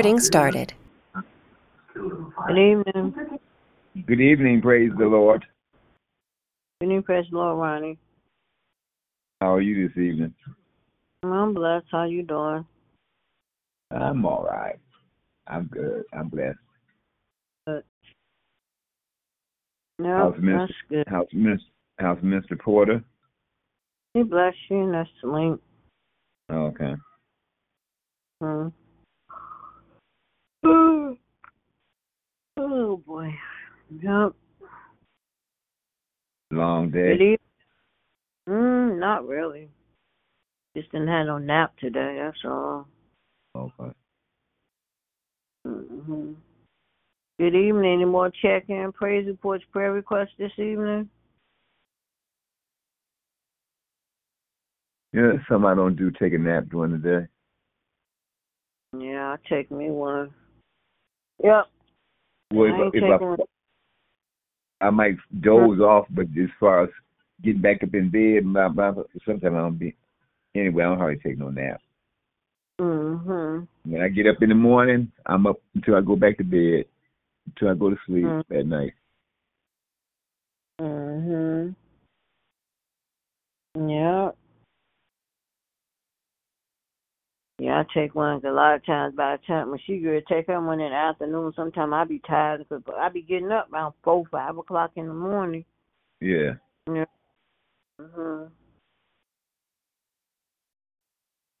Recording started. Good evening. Good evening, praise the Lord. Good evening, praise the Lord, Ronnie. How are you this evening? I'm blessed. How you doing? I'm all right. I'm good. I'm blessed. Good. No, that's good. How's Mr. Porter? He bless you, and that's the link. Okay. Oh, boy. Yep. Long day. Not really. Just didn't have no nap today, that's all. Okay. Mm-hmm. Good evening. Any more check-in, praise reports, prayer requests this evening? Yeah, something I don't do, take a nap during the day. Yeah, I'll take me one. Yep. Well, I might doze off, but as far as getting back up in bed, sometimes I don't be. Anyway, I don't hardly take no nap. Mm-hmm. When I get up in the morning, I'm up until I go back to bed, until I go to sleep at night. Mm-hmm. Yeah. Yeah, I take one a lot of times. By the time when she could take her one in the afternoon, sometimes I be tired because I be getting up around 4, 5 o'clock in the morning. Yeah. Yeah.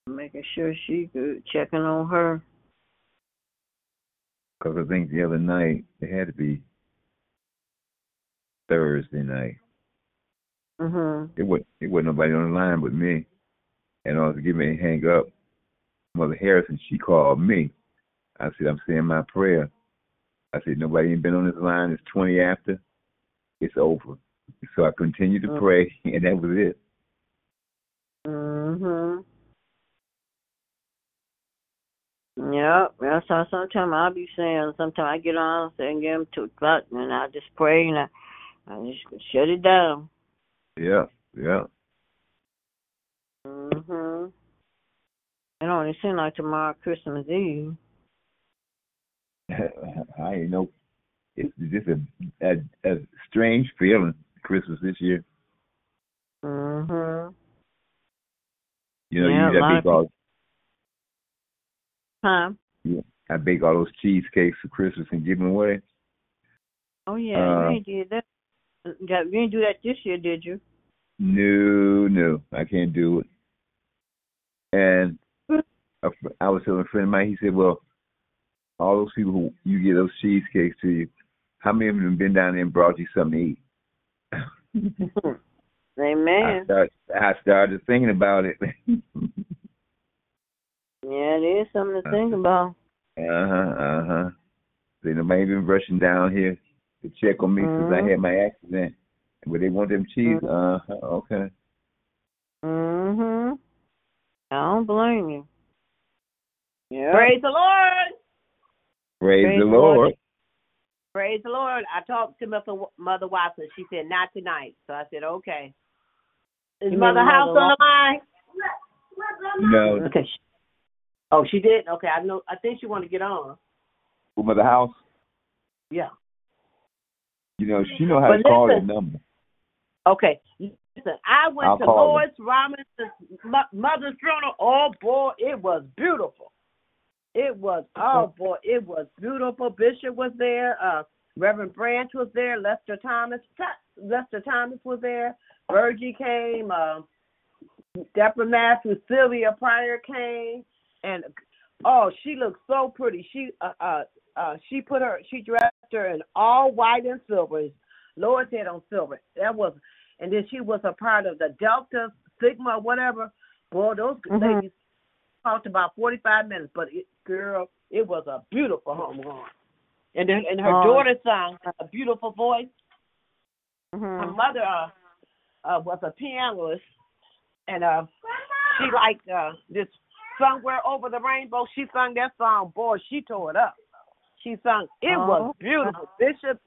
Making sure she good, checking on her. Because I think the other night it had to be Thursday night. It wasn't nobody on the line but me, and I was giving me a hang up. Mother Harrison, she called me. I said, I'm saying my prayer. I said, nobody ain't been on this line. It's 20 after. It's over. So I continued to pray, and that was it. Mm-hmm. Yep. That's how sometimes I'll be saying, sometimes I get on and get them to God, and I just pray, and I just shut it down. Yeah, yeah. Mm-hmm. It only seems like tomorrow Christmas Eve. I ain't know. It's just a strange feeling, Christmas this year. Mm-hmm. You know, you got to bake all... Huh? Yeah, I bake all those cheesecakes for Christmas and give them away. Oh, yeah, you ain't did that. You ain't do that this year, did you? No, I can't do it. And... I was telling a friend of mine, he said, well, all those people who you get those cheesecakes to you, how many of them have been down there and brought you something to eat? Amen. I started thinking about it. Yeah, it is something to think about. See, nobody's been rushing down here to check on me since I had my accident. But they want them cheese. Okay. Mm-hmm. I don't blame you. Yeah. Praise the Lord. Praise the Lord. Praise the Lord. I talked to Mother Watson. She said, not tonight. So I said, okay. Is Mother House on the line? No. Okay. Oh, she did? Okay. I know. I think she wanted to get on. With Mother House? Yeah. You know, she know how to call the number. Okay. Listen, I went to Lois Robinson's mother's funeral. Oh, boy, it was beautiful. It was beautiful. Bishop was there. Reverend Branch was there. Lester Thomas was there. Virgie came. Deborah Matthews, Sylvia Pryor came. And, oh, she looked so pretty. She dressed her in all white and silver. Lois had on silver. That was... And then she was a part of the Delta Sigma, whatever. Boy, those ladies talked about 45 minutes, but girl, it was a beautiful home run. And her daughter sang a beautiful voice. Mm-hmm. Her mother was a pianist, and she liked this Somewhere Over the Rainbow. She sung that song. Boy, she tore it up. She sung. It was beautiful. Bishop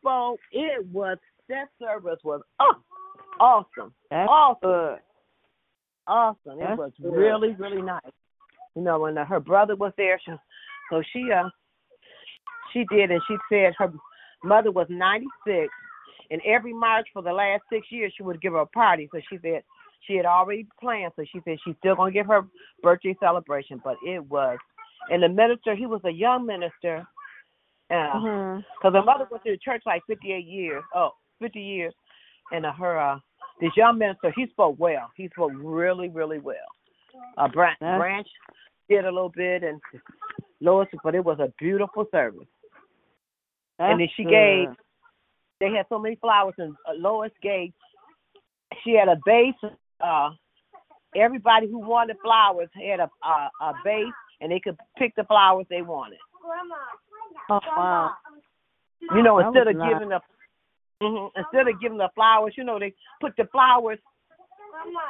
spoke. It was, that service was awesome. That's awesome. Good. Awesome. That's, it was good. Really, really nice. You know, when her brother was there, she did, and she said her mother was 96, and every March for the last 6 years she would give her a party. So she said she had already planned. So she said she's still going to give her birthday celebration. But it was, and the minister, he was a young minister, because her mother went to the church like 50 years, and this young minister, he spoke well. He spoke really, really well. Branch did a little bit, and Lois, but it was a beautiful service. That's, and then she gave, they had so many flowers, and Lois gave, she had a vase. Everybody who wanted flowers had a vase, and they could pick the flowers they wanted. Oh, wow. You know, instead of giving the flowers, you know, they put the flowers,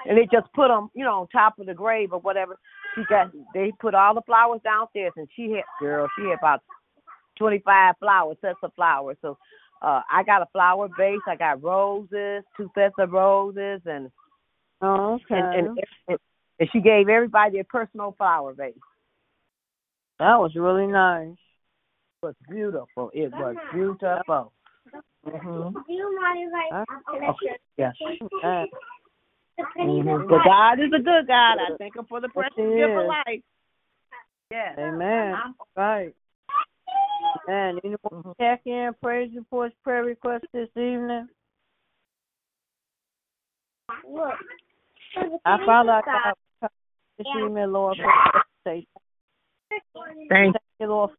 and they just put them, you know, on top of the grave or whatever. They put all the flowers downstairs, and she had about 25 flowers, sets of flowers. So I got a flower vase. I got roses, 2 sets of roses, and and she gave everybody a personal flower vase. That was really nice. It was beautiful. It was beautiful. Mm-hmm. Do you mind if I? Mm-hmm. But God is a good God. I thank Him for the precious gift of life. Yes. Amen. Right. And anyone check in, praise reports, prayer requests this evening? Look, I found out this evening, Lord. Thank you, Lord,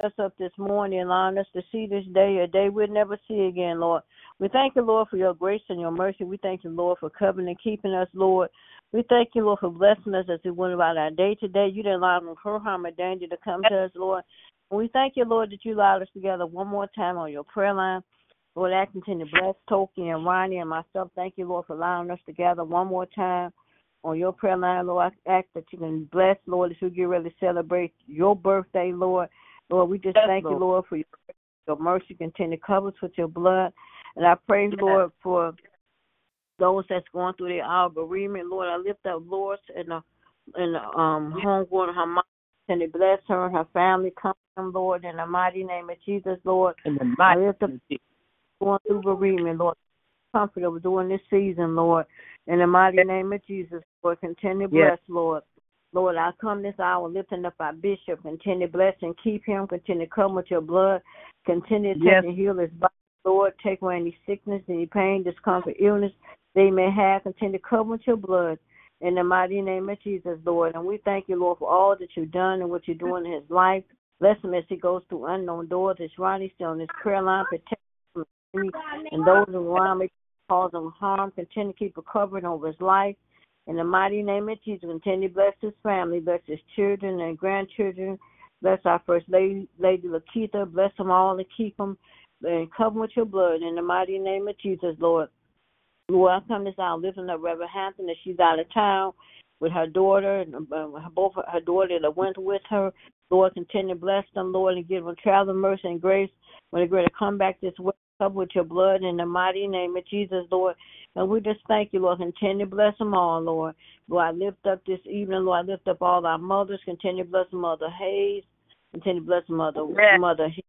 for us up this morning, allowing us to see this day, a day we'll never see again, Lord. We thank you, Lord, for your grace and your mercy. We thank you, Lord, for covering and keeping us, Lord. We thank you, Lord, for blessing us as we went about our day today. You didn't allow them for harm or danger to come to us, Lord. And we thank you, Lord, that you allowed us together one more time on your prayer line. Lord, I continue to bless Toki and Ronnie and myself. Thank you, Lord, for allowing us together one more time on your prayer line, Lord. I ask that you can bless, Lord, as we get ready to celebrate your birthday, Lord. Lord, we just thank you, Lord, for your mercy. Continue to cover us with your blood. And I pray, Lord, for those that's going through their algorithm. Lord, I lift up Lois and homegrown, her mom, and it bless her and her family. Come, Lord, in the mighty name of Jesus, Lord. In the mighty name of Jesus. Going through bereavement, Lord. Comfort over during this season, Lord. In the mighty name of Jesus, Lord. Continue to bless, Lord. Lord, I come this hour lifting up our bishop. Continue to bless and keep him. Continue to come with your blood. Continue to touch and heal his body. Lord, take away any sickness, any pain, discomfort, illness they may have. Continue to cover with your blood in the mighty name of Jesus, Lord. And we thank you, Lord, for all that you've done and what you're doing in his life. Bless him as he goes through unknown doors. As Ronnie's still on his prayer line, protect him and those around him, cause him harm. Continue to keep a covering over his life. In the mighty name of Jesus, continue to bless his family, bless his children and grandchildren. Bless our First Lady Lakeitha. Bless them all and keep them. And cover with your blood in the mighty name of Jesus, Lord. Lord, I come this hour lifting up Reverend Hampton as she's out of town with her daughter and both her daughter that went with her. Lord, continue to bless them, Lord, and give them traveling mercy and grace when they're going to come back this way. Cover with your blood in the mighty name of Jesus, Lord. And we just thank you, Lord. Continue to bless them all, Lord. Lord, I lift up this evening, Lord. I lift up all our mothers. Continue to bless Mother Hayes. Continue to bless Mother Hayes.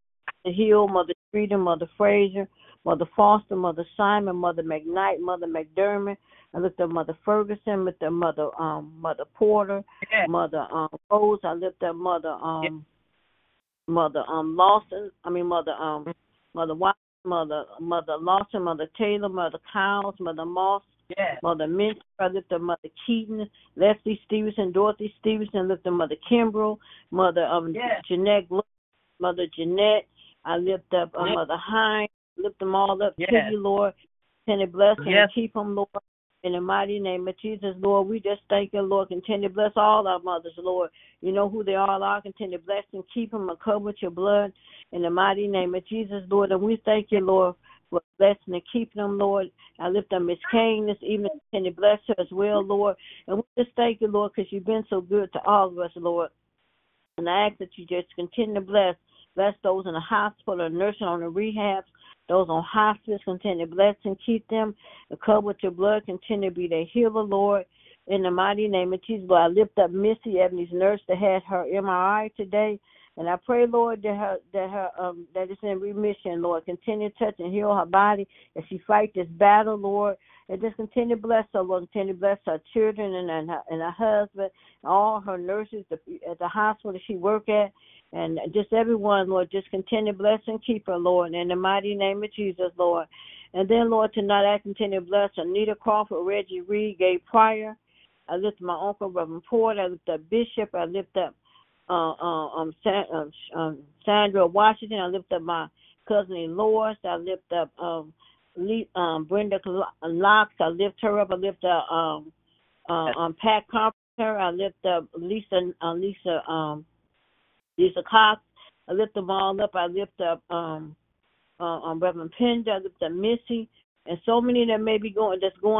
Hill, Mother Freedom, Mother Frazier, Mother Foster, Mother Simon, Mother McKnight, Mother McDermott. I looked up Mother Ferguson, with the Mother Porter, Mother Rose. I looked up Mother Lawson. I mean Mother White, Mother Lawson, Mother Taylor, Mother Cowles, Mother Moss, Mother Minster. I looked up Mother Keaton, Leslie Stevenson, Dorothy Stevenson. I looked up Mother Kimbrell, Mother Jeanette, Mother Jeanette. I lift up Mother Hines, lift them all up to you, Lord. Can it bless and keep them, Lord? In the mighty name of Jesus, Lord, we just thank you, Lord. Continue to bless all our mothers, Lord. You know who they all are. Continue to bless them, keep them, and cover with your blood. In the mighty name of Jesus, Lord, and we thank you, Lord, for blessing and keeping them, Lord. I lift up Miss Kane this evening. Continue to bless her as well, Lord. And we just thank you, Lord, because you've been so good to all of us, Lord. And I ask that you just continue to bless those in the hospital, and nursing on the rehabs. Those on hospice, continue to bless and keep them. The cover with your blood, continue to be their healer, Lord. In the mighty name of Jesus, Lord, I lift up Missy, Ebony's nurse, that had her MRI today. And I pray, Lord, that it's in remission, Lord. Continue to touch and heal her body as she fight this battle, Lord. And just continue to bless her, Lord. Continue to bless her children and her husband, all her nurses at the hospital that she work at. And just everyone, Lord, just continue to bless and keep her, Lord, in the mighty name of Jesus, Lord. And then, Lord, tonight I continue to bless Anita Crawford, Reggie Reed, Gabe Pryor. I lift my uncle, Reverend Porter. I lift up Bishop. I lift up Sandra Washington. I lift up my cousin Lois. I lift up Brenda Locks. I lift her up. I lift up Pat Carpenter. I lift up Lisa Cox. I lift them all up. I lift up Reverend Pender. I lift up Missy, and so many that may be going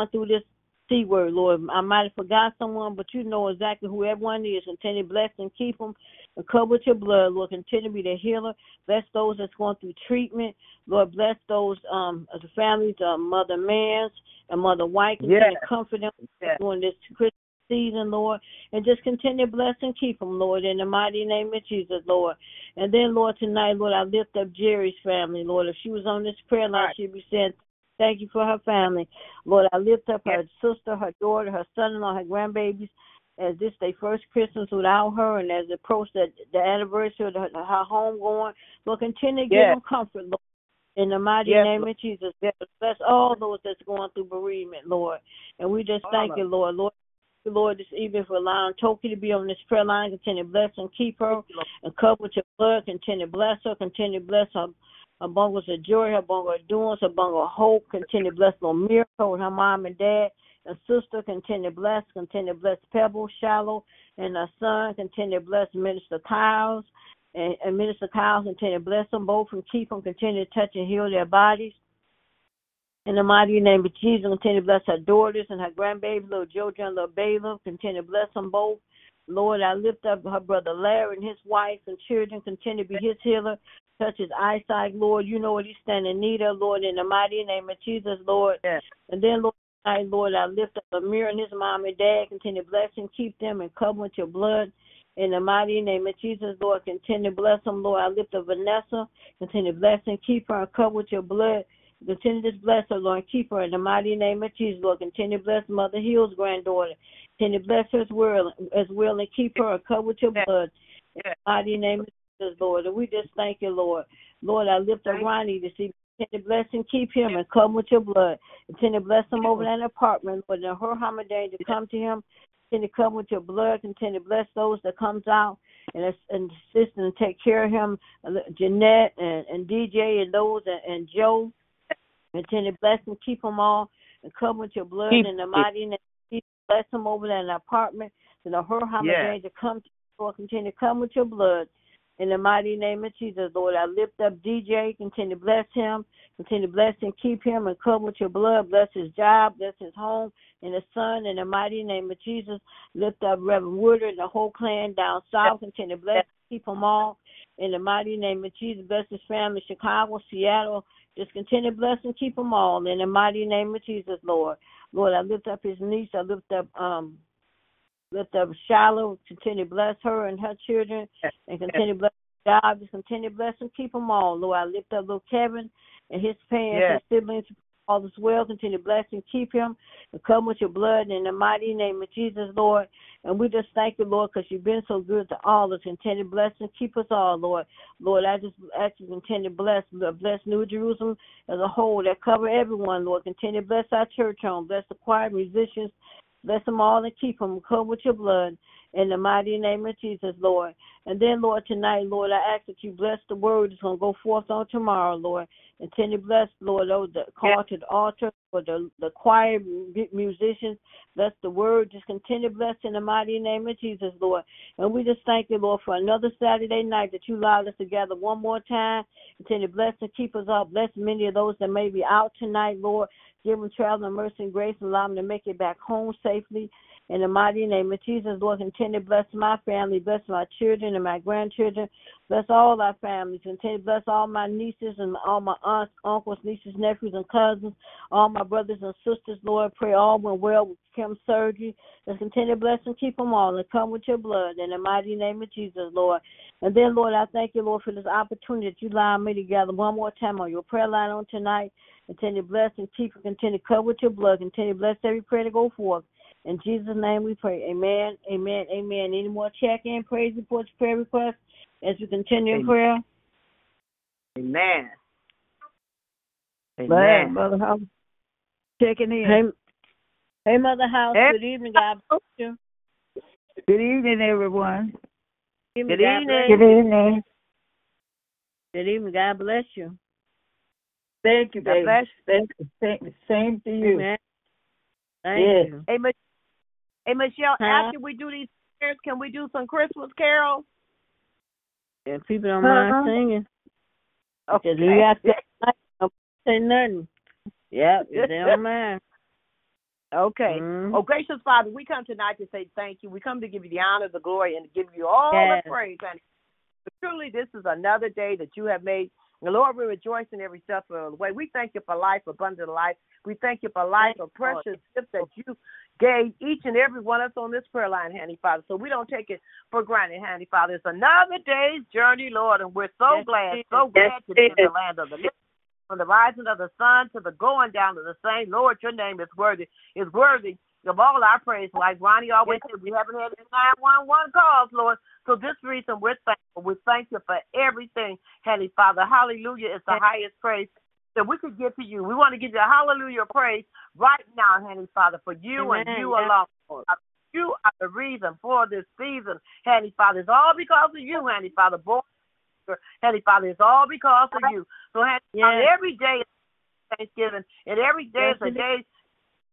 through this C word, Lord. I might have forgot someone, but you know exactly who everyone is. Continue to bless and keep them, and cover with your blood, Lord. Continue to be the healer. Bless those that's going through treatment, Lord. Bless those the families, Mother Mans and Mother White. Continue to comfort them during this Christmas season, Lord, and just continue to bless and keep them, Lord, in the mighty name of Jesus, Lord. And then, Lord, tonight, Lord, I lift up Jerry's family, Lord. If she was on this prayer line, she'd be saying, thank you for her family. Lord, I lift up her sister, her daughter, her son-in-law, her grandbabies, as this their first Christmas without her, and as they approach the anniversary of her homegoing, Lord, continue to give them comfort, Lord. In the mighty name of Jesus, bless all those that's going through bereavement, Lord. And we just thank you, Lord. Lord, this evening for allowing Toki to be on this prayer line. Continue to bless and keep her, and cover with your blood. Continue to bless her. Continue to bless her bungles of joy, her bungle of doings, her bungle of hope. Continue to bless little Miracle and her mom and dad and sister. Continue to bless. Continue to bless Pebble, Shallow, and her son. Continue to bless Minister Kyles and Minister Kyles. Continue to bless them both and keep them. Continue to touch and heal their bodies. In the mighty name of Jesus, continue to bless her daughters and her grandbabies, little Jojo and little Balaam. Continue to bless them both. Lord, I lift up her brother Larry and his wife and children. Continue to be his healer. Touch his eyesight, Lord. You know what he's standing in need of, Lord, in the mighty name of Jesus, Lord. Yes. And then, Lord, I lift up Amir and his mom and dad. Continue to bless and keep them and cover with your blood. In the mighty name of Jesus, Lord, continue to bless them, Lord. I lift up Vanessa. Continue to bless and keep her and cover with your blood. Continue to bless her, Lord, and keep her in the mighty name of Jesus, Lord. Continue to bless Mother Hill's granddaughter. Continue to bless her as well and keep her and cover with your blood in the mighty name of Jesus, Lord. And we just thank you, Lord. Lord, I lift up Ronnie this evening. Continue to bless and keep him and cover with your blood. Continue to bless him over that apartment, Lord, and her Hamadane to come to him. Continue to cover with your blood. Continue to bless those that comes out and assist and take care of him, Jeanette and DJ and those and Joe. Continue to bless and keep them all and cover with your blood in the mighty name of Jesus. Bless them over there in the apartment. And the her homage to come to the Lord. Continue to come with your blood in the mighty name of Jesus, Lord. I lift up DJ. Continue to bless him. Continue to bless and keep him and cover with your blood. Bless his job. Bless his home and his son in the mighty name of Jesus. Lift up Reverend Woodard and the whole clan down south. Continue to bless and keep them all in the mighty name of Jesus. Bless his family, Chicago, Seattle. Just continue to bless and keep them all in the mighty name of Jesus, Lord. Lord, I lift up his niece. I lift up Shiloh. Continue to bless her and her children, and continue to bless her job. Just continue to bless and keep them all, Lord. I lift up little Kevin and his parents and siblings, all as well. Continue to bless and keep him, and come with your blood in the mighty name of Jesus, Lord. And we just thank you, Lord, because you've been so good to all of us. Continue to bless and keep us all, Lord. Lord, I just ask you to continue to bless New Jerusalem as a whole, that cover everyone, Lord. Continue to bless our church home, bless the choir musicians, bless them all and keep them, cover with your blood in the mighty name of Jesus, Lord. And then, Lord, tonight, Lord, I ask that you bless the word that's going to go forth on tomorrow, Lord. And can you bless, Lord, those that call to the altar for the choir musicians. Bless the word. Just continue to bless in the mighty name of Jesus, Lord. And we just thank you, Lord, for another Saturday night that you allowed us to gather one more time. Continue to bless and keep us up. Bless many of those that may be out tonight, Lord. Give them traveling mercy and grace and allow them to make it back home safely. In the mighty name of Jesus, Lord, continue to bless my family, bless my children and my grandchildren, bless all our families, continue to bless all my nieces and all my aunts, uncles, nieces, nephews, and cousins, all my brothers and sisters, Lord, pray all went well with Kim's surgery. Let's continue to bless and keep them all and come with your blood in the mighty name of Jesus, Lord. And then, Lord, I thank you, Lord, for this opportunity that you allow me to gather one more time on your prayer line on tonight. Continue to bless and keep and continue to cover with your blood. Continue to bless every prayer to go forth. In Jesus' name we pray. Amen, amen, amen. Any more check-in, praise reports, prayer requests as we continue in prayer? Amen. Amen. Mother House. Checking in. Hey, Mother House. Hey. Good evening, God bless you. Good evening, everyone. Good evening. Good evening. God bless you. Thank you, baby. God bless you. Thank you. Same to you. Amen. Thank you. Hey, Michelle, after we do these prayers, can we do some Christmas carols? Yeah, people don't mind singing. Okay. You got to say nothing. Yeah, they don't mind. Okay. Mm-hmm. Oh, gracious Father, we come tonight to say thank you. We come to give you the honor, the glory, and to give you all the praise. And truly, this is another day that you have made. And Lord, we rejoice in every step of the way. We thank you for life, abundant life. We thank you for life, a precious gift that you gave each and every one of us on this prayer line, Handy Father. So we don't take it for granted, Handy Father. It's another day's journey, Lord, and we're so glad to be in the land of the living. From the rising of the sun to the going down of the same, Lord, your name is worthy. It's worthy of all our praise. Like Ronnie always said, we haven't had any 911 calls, Lord. So this reason we're thankful. We thank you for everything, Handy Father. Hallelujah is the highest praise that we could give to you. We want to give you a hallelujah praise right now, Handy Father, for you and you alone. You are the reason for this season, Handy Father. It's all because of you, Handy Father. Boy, Handy Father, it's all because of you. So, Handy Father, every day is Thanksgiving, and every day is a day.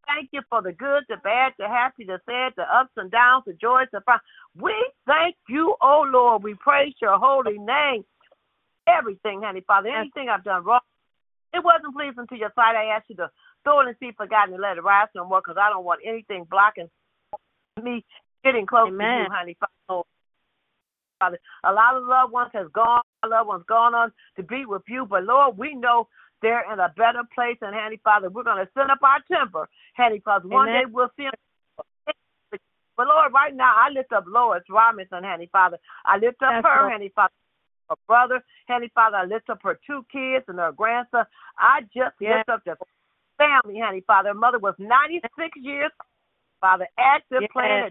Thank you for the good, the bad, the happy, the sad, the ups and downs, the joys, the fun. We thank you, oh Lord. We praise your holy name. Everything, Handy Father, anything I've done wrong, it wasn't pleasing to your sight. I asked you to throw it and see forgotten and let it rise no more, because I don't want anything blocking me getting close to you, honey. Father, a lot of loved ones has gone. Our loved ones gone on to be with you. But, Lord, we know they're in a better place. And, Handy Father, we're going to send up our temper, Handy Father. One day we'll see them. But, Lord, right now I lift up Lois Robinson, Handy Father. I lift up her, Handy Father. Her brother, Handy Father, I lift up her two kids and her grandson. I just lift up the family, Handy Father. Her mother was 96 years old, Father, active playing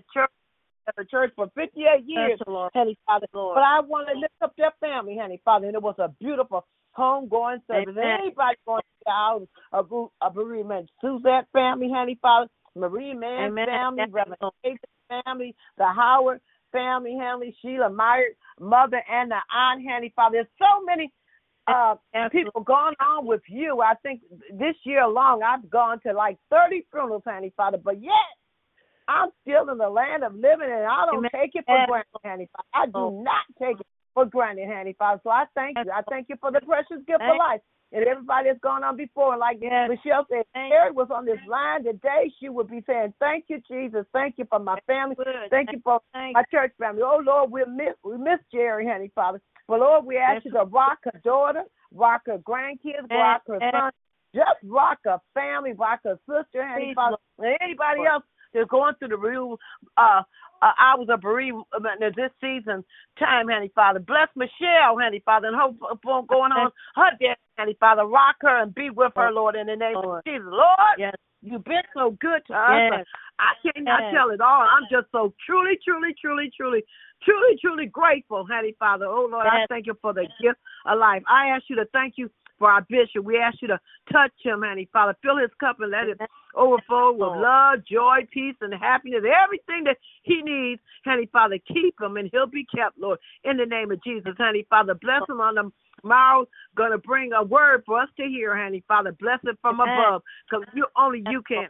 at the church for 58 years, Handy Father. Lord. But I want to lift up their family, Handy Father, and it was a beautiful homegoing service. Anybody going to get out of a bereavement? Suzette family, Handy Father, Marie Mann family, Reverend Nathan family, the Howard family, Handy, Sheila Meyer, mother and the aunt, Handy Father. There's so many people going on with you. I think this year long I've gone to like 30 funerals, Handy Father, but yet I'm still in the land of living, and I don't take it for granted, Handy Father. I do not take it for granted, Handy Father. So I thank you. I thank you for the precious gift of life. And everybody that's gone on before, like Michelle said, if Mary was on this line today, she would be saying, thank you, Jesus. Thank you for my family. Thank you for my church family. Oh, Lord, we miss Jerry, Handy Father. But, Lord, we ask you to rock her daughter, rock her grandkids, rock her son. Just rock her family, rock her sister, Handy Father. And anybody else that's going through the real hours of bereavement this season time, Handy Father. Bless Michelle, Handy Father, and hope going on her death, Handy Father. Rock her and be with her, Lord, in the name of Jesus. Lord, you've been so good to us. I cannot tell it all. I'm just so truly grateful, Handy Father. Oh, Lord, I thank you for the gift of life. I ask you to thank you for our bishop. We ask you to touch him, honey, Father. Fill his cup and let it overflow with love, joy, peace, and happiness, everything that he needs, honey, Father. Keep him and he'll be kept, Lord, in the name of Jesus, honey, Father. Bless him on them. Tomorrow's going to bring a word for us to hear, honey, Father. Bless it from above, because only you can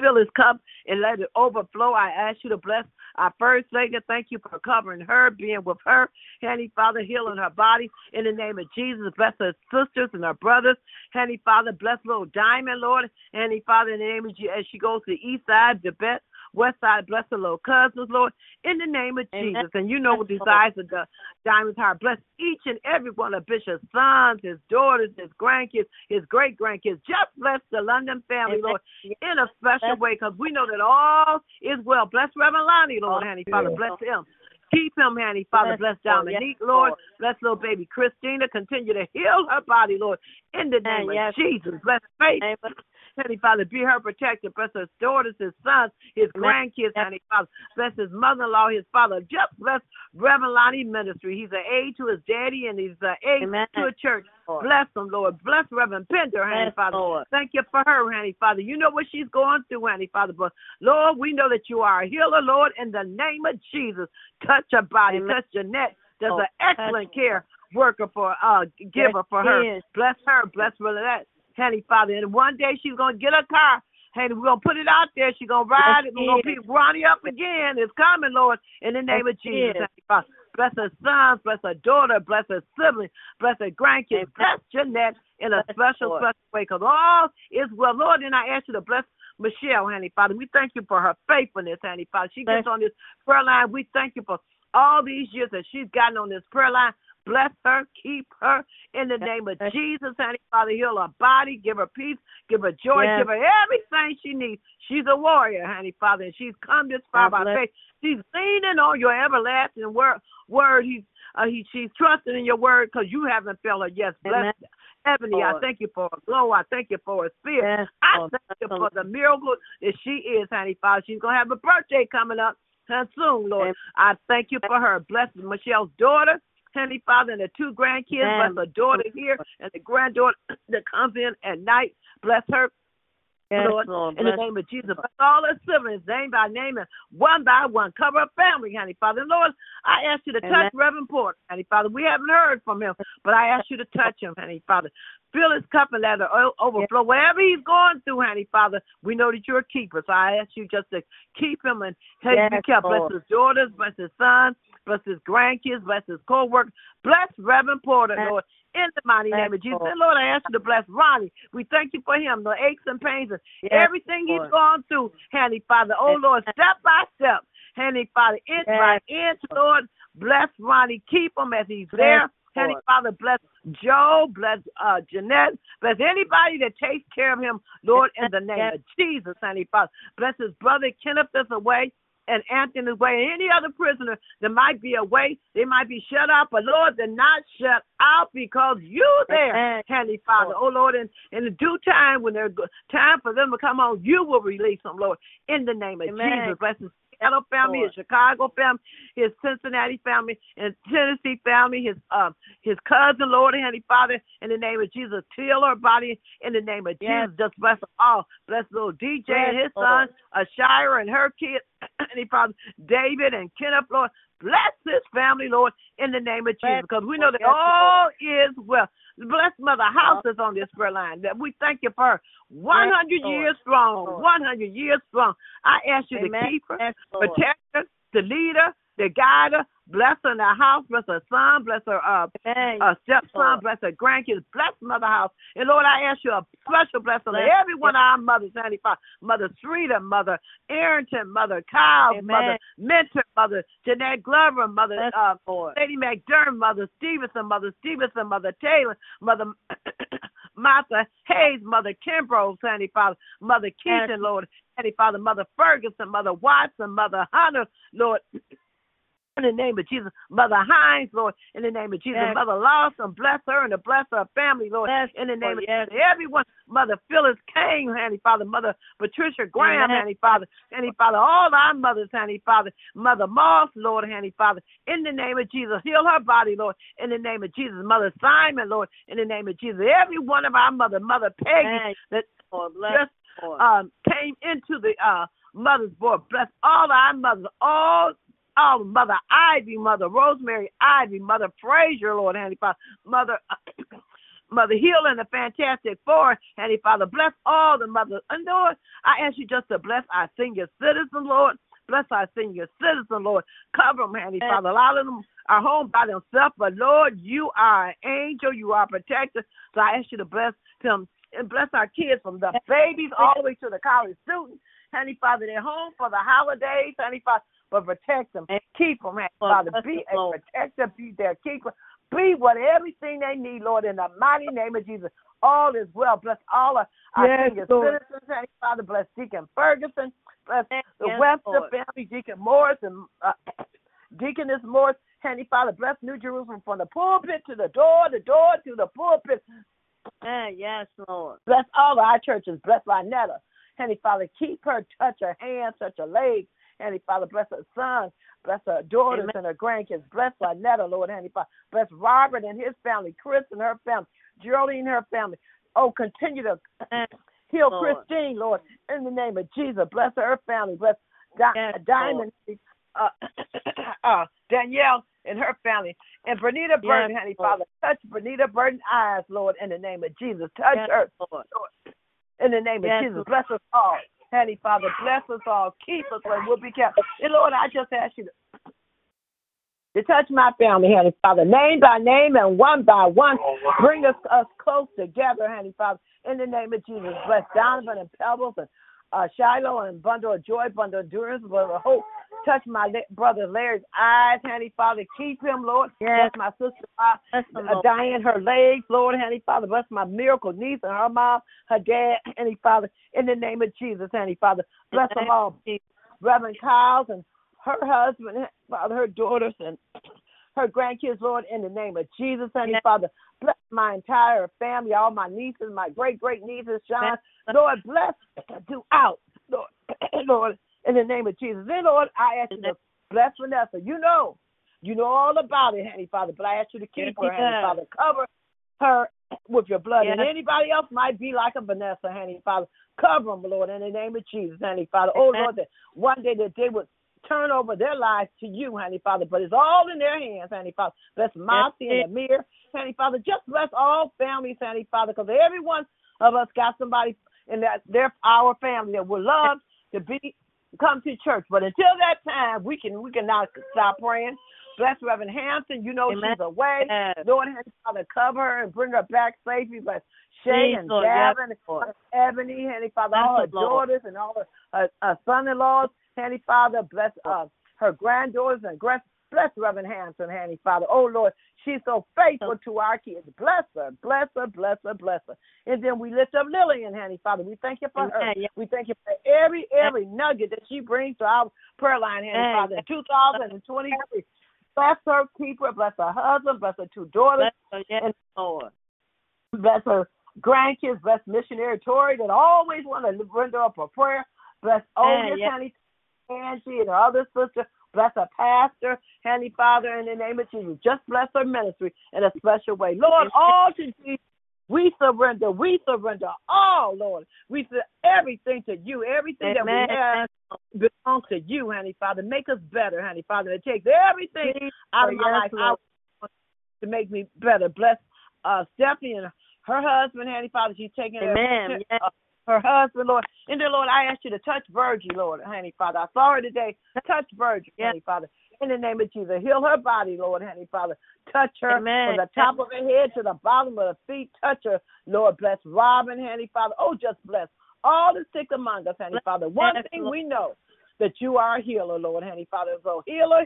fill his cup and let it overflow. I ask you to bless our first lady. Thank you for covering her, being with her, honey, Father, healing her body in the name of Jesus. Bless her sisters and her brothers, honey, Father. Bless little Diamond, Lord, honey, Father, in the name of Jesus, as she goes to the east side, the best. West side, bless the little cousins, Lord, in the name of Amen. Jesus. And you know what desires of the Diamond's heart. Bless each and every one of Bishop's sons, his daughters, his grandkids, his great-grandkids. Just bless the London family, Lord, in a special way, because we know that all is well. Bless Reverend Lonnie, Lord, honey, Father. Bless him. Keep him, honey, Father. Bless Dominique, Lord. Bless little baby Christina. Continue to heal her body, Lord, in the name of Jesus. Bless faith. Honey, Father, be her protector. Bless her daughters, his sons, his grandkids, honey, Father. Bless his mother-in-law, his father. Just bless Reverend Lonnie Ministry. He's an aide to his daddy, and he's an aide to a church. Bless him, Lord. Bless Reverend Pender, honey, Father. Lord. Thank you for her, honey, Father. You know what she's going through, honey, Father. But, Lord, we know that you are a healer, Lord, in the name of Jesus. Touch her body. Touch Jeanette. There's an excellent care worker for giver for her. Bless her. Bless Renette. Honey, Father, and one day she's going to get a car. Hey, we're going to put it out there. She's going to ride it. We're going to pick Ronnie up again. It's coming, Lord, in the name of Jesus. Honey, Father. Bless her sons. Bless her daughter. Bless her siblings. Bless her grandkids. Bless Jeanette in a special, special way, because all is well. Lord, and I ask you to bless Michelle, honey, Father. We thank you for her faithfulness, honey, Father. She gets on this prayer line. We thank you for all these years that she's gotten on this prayer line. Bless her, keep her in the name of Jesus, honey, Father. Heal her body, give her peace, give her joy, give her everything she needs. She's a warrior, honey, Father, and she's come this far by faith. She's leaning on your everlasting word. She's trusting in your word because you haven't failed her. Yes, bless Ebony. I thank you for her glow. I thank you for her spirit. I thank you for the miracle that she is, honey, Father. She's going to have a birthday coming up soon, Lord. I thank you for her. Bless Michelle's daughter, honey, Father, and the two grandkids. Bless the daughter here and the granddaughter that comes in at night. Bless her, Lord, in the name of Jesus. Bless all her siblings, name by name and one by one. Cover her family, honey, Father. And Lord, I ask you to touch Reverend Porter, honey, Father. We haven't heard from him, but I ask you to touch him, honey, Father. Fill his cup and let it overflow. Wherever he's going through, honey, Father, we know that you're a keeper. So I ask you just to keep him and be kept. Bless his daughters, bless his sons, bless his grandkids, bless his co-workers. Bless Reverend Porter, Lord, in the mighty name of Jesus. And Lord, I ask you to bless Ronnie. We thank you for him, the aches and pains and everything he's gone through, honey, Father. Oh, Lord, step by step, honey, Father, inch by inch, Lord, bless Ronnie. Keep him as he's there. Honey, Father, bless Joe, bless Jeanette, bless anybody that takes care of him, Lord, in the name of Jesus, honey, Father. Bless his brother Kenneth that's away, and Anthony's way, and any other prisoner that might be away. They might be shut out, but Lord, they're not shut out because you there, honey, Father. Oh, Lord, in the due time, when there's time for them to come home, you will release them, Lord, in the name of Jesus. Bless his Seattle family, his Chicago family, his Cincinnati family, and Tennessee family, his cousin, Lord, honey, Father, in the name of Jesus. Heal her body in the name of Jesus. Just bless them all. Bless little DJ and his son, Ashira and her kids, honey, Father, David and Kenneth, Lord. Bless his family, Lord, in the name of Jesus, because we know that all is well. Bless Mother House is on this prayer line. That we thank you for her. 100 years strong, 100 years strong. I ask you to keep her, protect her, to lead her, to guide her. Bless her in her house. Bless her son. Bless her stepson. Bless her grandkids. Bless Mother House. And Lord, I ask you a special blessing on every one of our mothers, honey, Father. Mother Shreda, Mother Arrington, Mother Kyle, Mother Mentor, Mother Jeanette Glover, Mother Lady McDermott, Mother Stevenson, Mother Taylor, Mother Martha Hayes, Mother Kimbrough, honey, Father, Mother Keaton, Lord, honey, Father, Mother Ferguson, Mother Watson, Mother Hunter, Lord. in the name of Jesus. Mother Hines, Lord, in the name of Jesus. Yes. Mother Lawson, bless her and bless her family, Lord, yes, in the name of Jesus. Everyone, Mother Phyllis Kane, honey, Father, Mother Patricia Graham, yes, honey, Father, all our mothers, honey, Father, Mother Moss, Lord, honey, Father, in the name of Jesus. Heal her body, Lord, in the name of Jesus. Mother Simon, Lord, in the name of Jesus. Every one of our mother, Mother Peggy, that just came into the mother's board. Bless all our mothers, all Mother Ivy, Mother Rosemary Ivy, Mother Frazier, Lord, honey, Father, Mother Mother Hill and the Fantastic Four, honey, Father. Bless all the mothers. And Lord, I ask you just to bless our senior citizen, Lord. Bless our senior citizen, Lord. Cover them, honey, Father. A lot of them are home by themselves, but Lord, you are an angel. You are a protector. So I ask you to bless them and bless our kids from the babies all the way to the college students. Honey, Father, they're home for the holidays, honey, Father. But protect them and keep them, honey, Father. Be a protector, be their keeper. Be what everything they need, Lord, in the mighty name of Jesus. All is well. Bless all of our senior citizens, honey, Father. Bless Deacon Ferguson. Bless the Webster family, Deacon Morris and Deaconess Morris, honey, Father. Bless New Jerusalem from the pulpit to the door to the pulpit. Yes, Lord. Bless all of our churches. Bless Lynetta. Honey, Father, keep her, touch her hands, touch her legs. Honey, Father, bless her son, bless her daughters and her grandkids. Bless Lynetta, Lord, honey, Father. Bless Robert and his family, Chris and her family, Geraldine and her family. Oh, continue to heal Christine, Lord, in the name of Jesus. Bless her family. Bless Diamond, Danielle and her family. And Bernita Burton, honey, Father. Touch Bernita Burton eyes, Lord, in the name of Jesus. Touch her, Lord. In the name of Jesus, bless us all. Honey, Father, bless us all. Keep us and we'll be kept. And Lord, I just ask you to touch my family, honey, Father, name by name and one by one. Bring us close together, honey, Father. In the name of Jesus, bless Donovan and Pebbles and Shiloh and Bundle of Joy, Bundle of Endurance, Bundle of Hope. Touch my brother Larry's eyes, honey, Father. Keep him, Lord. Bless my sister Diane, her legs, Lord, honey, Father. Bless my miracle niece and her mom, her dad, honey, Father. In the name of Jesus, honey, Father. Bless them all. Reverend Kyle's and her husband, Father, her daughters and her grandkids, Lord, in the name of Jesus, honey, Father. Bless my entire family, all my nieces, my great-great-nieces, Sean. Lord, bless throughout, Lord. Lord. In the name of Jesus. Then, Lord, I ask you to bless Vanessa. You know all about it, honey, Father, but I ask you to keep her, honey, Father. Cover her with your blood. And anybody else might be like a Vanessa, honey, Father. Cover them, Lord, in the name of Jesus, honey, Father. Oh, Lord, that one day that they would turn over their lives to you, honey, Father. But it's all in their hands, honey, Father. Bless Monty and Amir, honey, Father. Just bless all families, honey, Father, because every one of us got somebody in our family that would love to be come to church, but until that time, we can not stop praying. Bless Reverend Hampton. You know she's away. Lord, honey, Father, cover her and bring her back safely. Bless Shay and Gavin and Ebony, honey, Father, all her daughters and all her son-in-laws, honey, Father. Bless her granddaughters and granddaughters. Bless Reverend Hampton, honey, Father. Oh, Lord, she's so faithful to our kids. Bless her, bless her, bless her, bless her. And then we lift up Lillian, honey, Father. We thank you for her. We thank you for every nugget that she brings to our prayer line, honey, Father. In 2023, bless her, keep her, bless her husband, bless her two daughters. Bless her, and Lord. Bless her grandkids, bless missionary Tori that always want to render up a prayer. Bless Otis, honey, Angie and her other sister. Bless her pastor, honey, Father, in the name of Jesus. Just bless her ministry in a special way. Lord, all to Jesus, we surrender all, Lord. We surrender everything to you. Everything that we have belongs to you, honey, Father. Make us better, honey, Father. It takes everything out of my life to make me better. Bless Stephanie and her husband, honey, Father. She's taking her husband, Lord. And then, Lord, I ask you to touch Virgie, Lord, honey, Father. I saw her today. Touch Virgie, honey, Father. In the name of Jesus, heal her body, Lord, honey, Father. Touch her from the top of her head to the bottom of her feet. Touch her, Lord. Bless Robin, honey, Father. Oh, just bless all the sick among us, honey, Father. One thing we know, that you are a healer, Lord, honey, Father. So healer,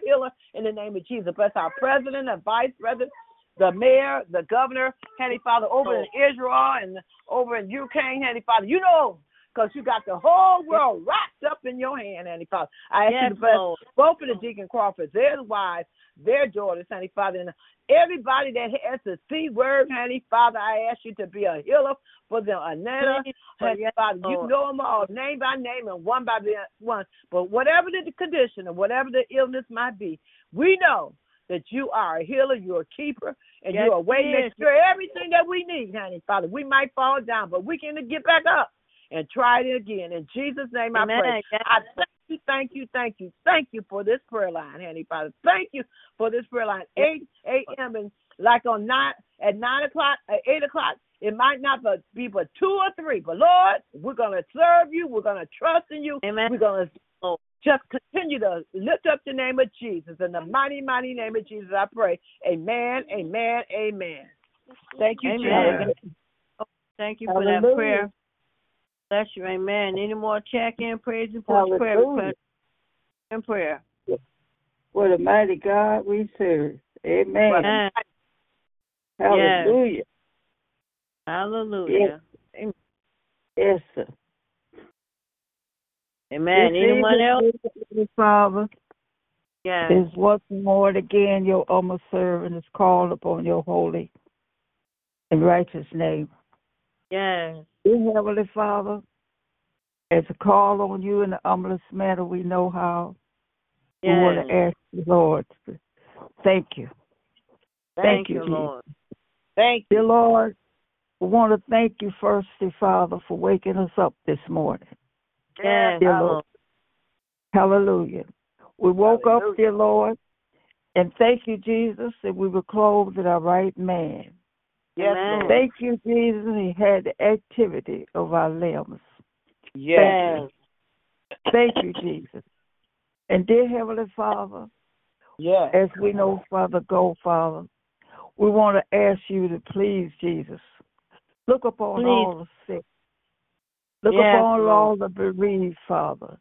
in the name of Jesus. Bless our president and vice president, the mayor, the governor, honey, Father, over in Israel and over in Ukraine, honey, Father. You know because you got the whole world wrapped up in your hand, Heavenly Father. I ask you to bless both of the Deacon Crawfords, their wives, their daughters, Heavenly Father, and everybody that has the C word, Heavenly Father. I ask you to be a healer for them, Anetta, Heavenly Father. You know them all, name by name and one by one. But whatever the condition or whatever the illness might be, we know that you are a healer, you're a keeper, and you're a way maker. You're everything that we need, Heavenly Father. We might fall down, but we can get back up and try it again. In Jesus' name I pray. Yes. I thank you for this prayer line, Heavenly Father. Thank you for this prayer line. 8 a.m. and like on 9 o'clock, at 8 o'clock, it might not be but 2 or 3. But, Lord, we're going to serve you. We're going to trust in you. Amen. We're going to just continue to lift up the name of Jesus. In the mighty, mighty name of Jesus, I pray. Amen, amen, amen. Thank you, amen. Jesus. Thank you for that prayer. Bless you, amen. Any more check-in, praise, and prayer requests? And prayer. What a mighty God we serve. Amen. Amen. Hallelujah. Yes. Hallelujah. Yes, yes sir. Amen. This anyone else? Father, yes. Is once more and again your humble servant is called upon your holy and righteous name. Yes. Dear Heavenly Father, as a call on you in the humblest manner we know how, we want to ask the Lord. Thank you. Thank you, Lord. Thank you. Dear Lord, we want to thank you firstly, Father, for waking us up this morning. Yes, dear Lord. Hallelujah. We woke up, dear Lord, and thank you, Jesus, that we were clothed in our right mind. Yes, Lord. Thank you, Jesus, we had the activity of our limbs. Yes. Thank you, Jesus. And dear Heavenly Father, as we know, Father, Father, we want to ask you to please, Jesus, look upon all the sick. Look upon all the bereaved, Father.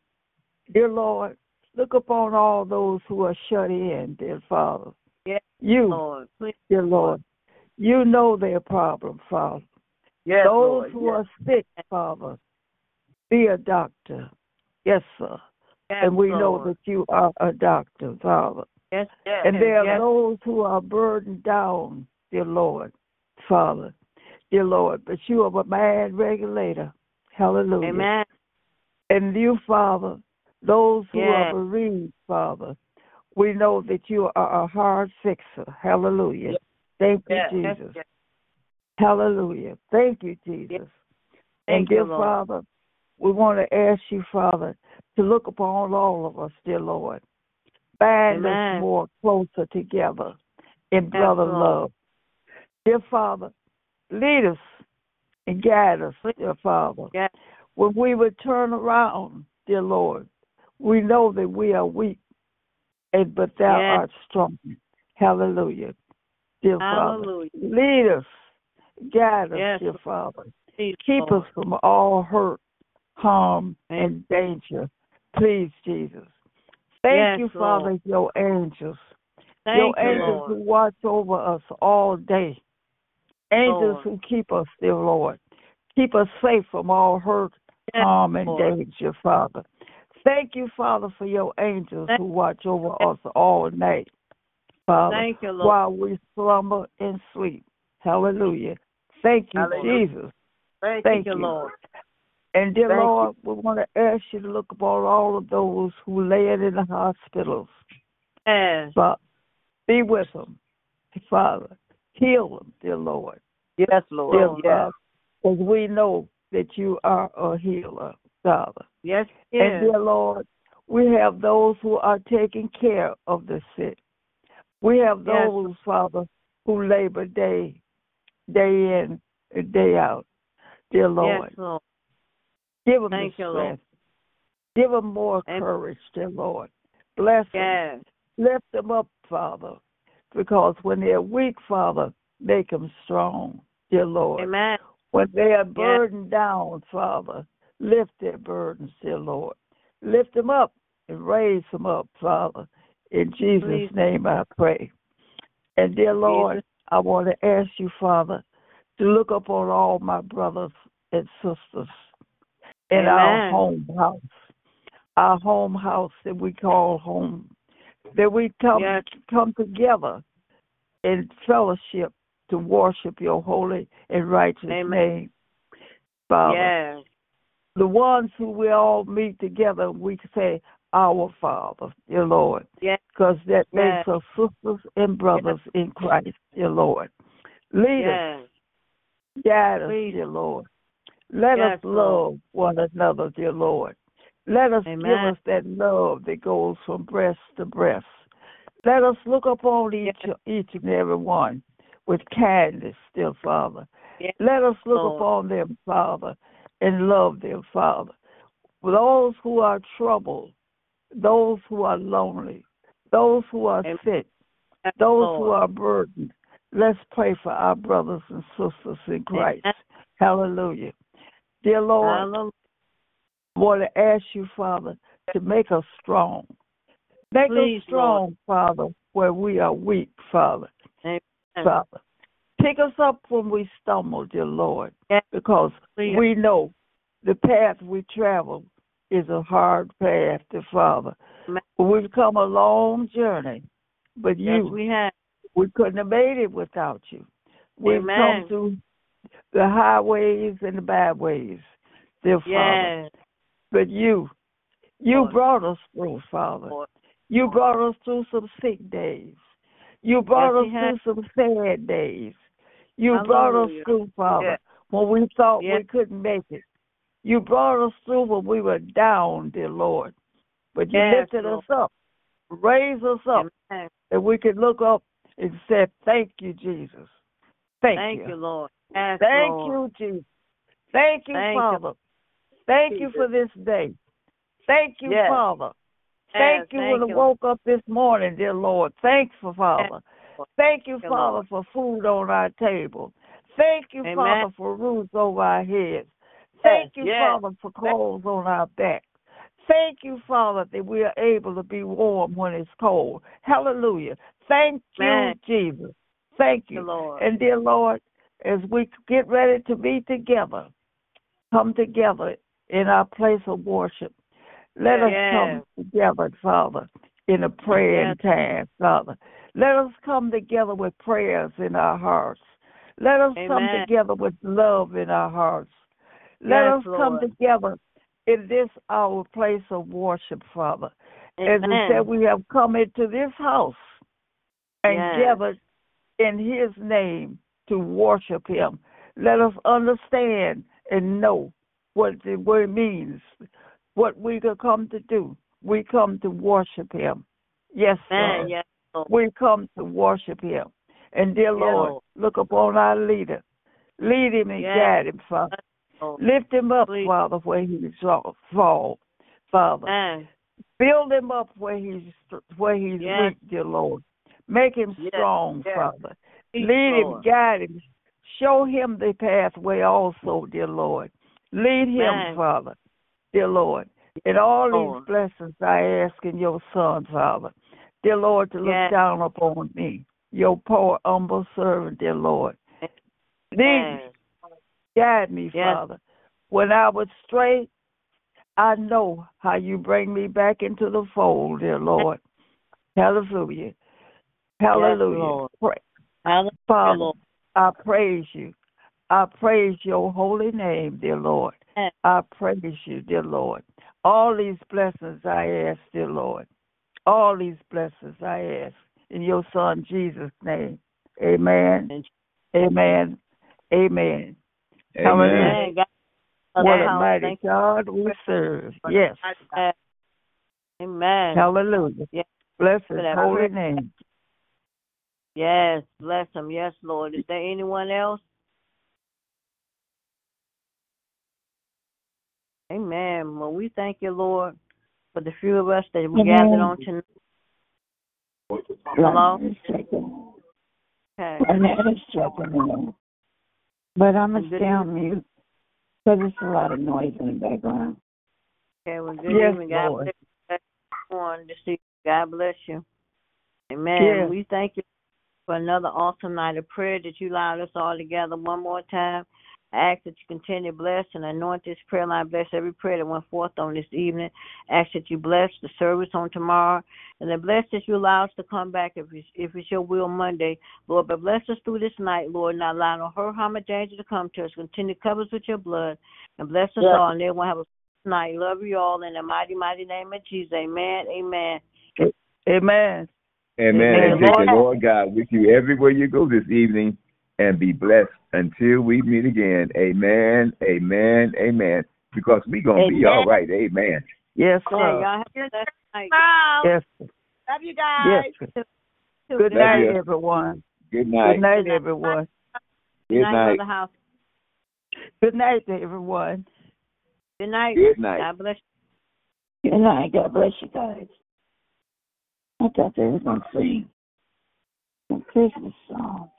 Dear Lord, look upon all those who are shut in, dear Father. Yes, you, Lord. Please, dear Lord, you know their problem, Father. Yes, those Lord. Who are sick, Father, be a doctor. Yes, sir. Yes, and we Lord. Know that you are a doctor, Father. Yes, yes. And there are those who are burdened down, dear Lord, Father. Dear Lord, but you are a man regulator. Hallelujah. Amen. And you, Father, those who are bereaved, Father, we know that you are a hard fixer. Hallelujah. Yes. Thank you, Jesus. Yes. Hallelujah. Thank you, Jesus. Yes. And dear Father, we want to ask you, Father, to look upon all of us, dear Lord. Bind us more closer together in brother love. Dear Father, lead us. And guide us, dear Father. Yes. When we would turn around, dear Lord, we know that we are weak, and but thou art strong. Hallelujah. Dear Hallelujah. Father, lead us, guide us, dear Father. Please, keep Lord. Us from all hurt, harm, and danger. Please, Jesus. Thank you, Father, Lord. Your angels. Your angels Lord. Who watch over us all day. Angels Lord. Who keep us, dear Lord. Keep us safe from all hurt, harm, and danger, Father. Thank you, Father, for your angels who watch over us all night, Father, thank you, Lord. While we slumber and sleep. Hallelujah. Thank you, Hallelujah. Jesus. Thank you, Lord. And, dear Lord, we want to ask you to look upon all of those who lay in the hospitals. Yes. But be with them, Father. Heal them, dear Lord. Yes, Lord. Dear Lord, because we know that you are a healer, Father. Yes, yes. And dear Lord, we have those who are taking care of the sick. We have those, Father, who labor day in and day out, dear Lord. Yes, Lord. Give them the strength. Lord. Give them more courage, dear Lord. Bless them. Lift them up, Father. Because when they're weak, Father, make them strong, dear Lord. Amen. When they are burdened down, Father, lift their burdens, dear Lord. Lift them up and raise them up, Father. In Jesus' name I pray. And, dear Lord, I want to ask you, Father, to look upon all my brothers and sisters. in our home house, our home house that we call home, that we come together in fellowship to worship your holy and righteous name, Father. Yes. The ones who we all meet together, we say, our Father, dear Lord, because that makes us sisters and brothers in Christ, dear Lord. Lead us, guide us, dear Lord. Let us love one another, dear Lord. Let us give us that love that goes from breast to breast. Let us look upon each and every one with kindness, dear Father. Let us look upon them, Father, and love them, Father. Those who are troubled, those who are lonely, those who are sick, those who are burdened, let's pray for our brothers and sisters in Christ. Hallelujah. Dear Lord, I want to ask you, Father, to make us strong. Make us strong, Lord. Father, where we are weak, Father. Amen. Father, pick us up when we stumble, dear Lord, because we know the path we travel is a hard path, dear Father. We've come a long journey, but we couldn't have made it without you. We've come through the highways and the byways, dear Father. But you brought us through, Father. You brought us through some sick days. You brought us through some sad days. You brought us through, Father, when we thought we couldn't make it. You brought us through when we were down, dear Lord. But you lifted us up, raised us up, and we could look up and say, thank you, Jesus. Thank you, Lord. Thank you, Jesus. Thank you, Father. Thank you for this day. Thank you, Father. Thank you when I woke up this morning, dear Lord. Thanks for Father. Thank you, Father, for food on our table. Thank you, Father, for roofs over our heads. Thank you, Father, for clothes on our back. Thank you, Father, that we are able to be warm when it's cold. Hallelujah. Thank you, Jesus. Thank you, Lord. And dear Lord, as we get ready to be together, come together in our place of worship. Let us come together, Father, in a prayer time, Father. Let us come together with prayers in our hearts. Let us come together with love in our hearts. Let us come together in this our place of worship, Father. As it said, we have come into this house and gathered in his name to worship him. Let us understand and know what the word means, what we come to do. We come to worship him. Yes, sir. Yes, we come to worship him. And dear Lord, look upon our leader. Lead him and guide him, Father. Lift him up, Father, where he fall, Father. Build him up where he's weak, dear Lord. Make him strong, Father. Lead him, guide him. Show him the pathway also, dear Lord. Lead him, Father, dear Lord. And all these blessings I ask in your Son, Father. Dear Lord, to look down upon me, your poor, humble servant, dear Lord. Lead me. Guide me, Father. When I was stray, I know how you bring me back into the fold, dear Lord. Hallelujah. Hallelujah. Yes, Father, Lord. I praise you. I praise your holy name, dear Lord. I praise you, dear Lord. All these blessings I ask, dear Lord. All these blessings I ask in your Son, Jesus' name. Amen. Amen. Amen. Amen. What a mighty God we serve. Yes. Amen. Hallelujah. Yes. Bless his holy name. Yes. Bless him. Yes, Lord. Is there anyone else? Amen. Well, we thank you, Lord, for the few of us that we gathered on tonight. Hello? Okay. But I'm going to stay on mute because there's a lot of noise in the background. Okay, well, good evening. God bless you. God bless you. Amen. Yes. We thank you for another awesome night of prayer that you allowed us all together one more time. I ask that you continue to bless and anoint this prayer line. Bless every prayer that went forth on this evening. I ask that you bless the service on tomorrow. And then bless that you allow us to come back if it's your will Monday, Lord. But bless us through this night, Lord, not allow no hurt, harm, or danger to come to us. Continue to cover us with your blood. And bless us all. And everyone have a good night. Love you all in the mighty, mighty name of Jesus. Amen. Amen. Amen. Amen. And take the Lord God with you everywhere you go this evening. And be blessed until we meet again. Amen, amen, amen. Because we're going to be all right. Amen. Yes, sir. Y'all have a night. Yes, sir. Love you guys. Yes, good night, everyone. Good night. Good night, everyone. Good night. Good night. Good night to everyone. Good night. Good night. God bless you. Good night. God bless you guys. I thought they were going to sing some Christmas songs.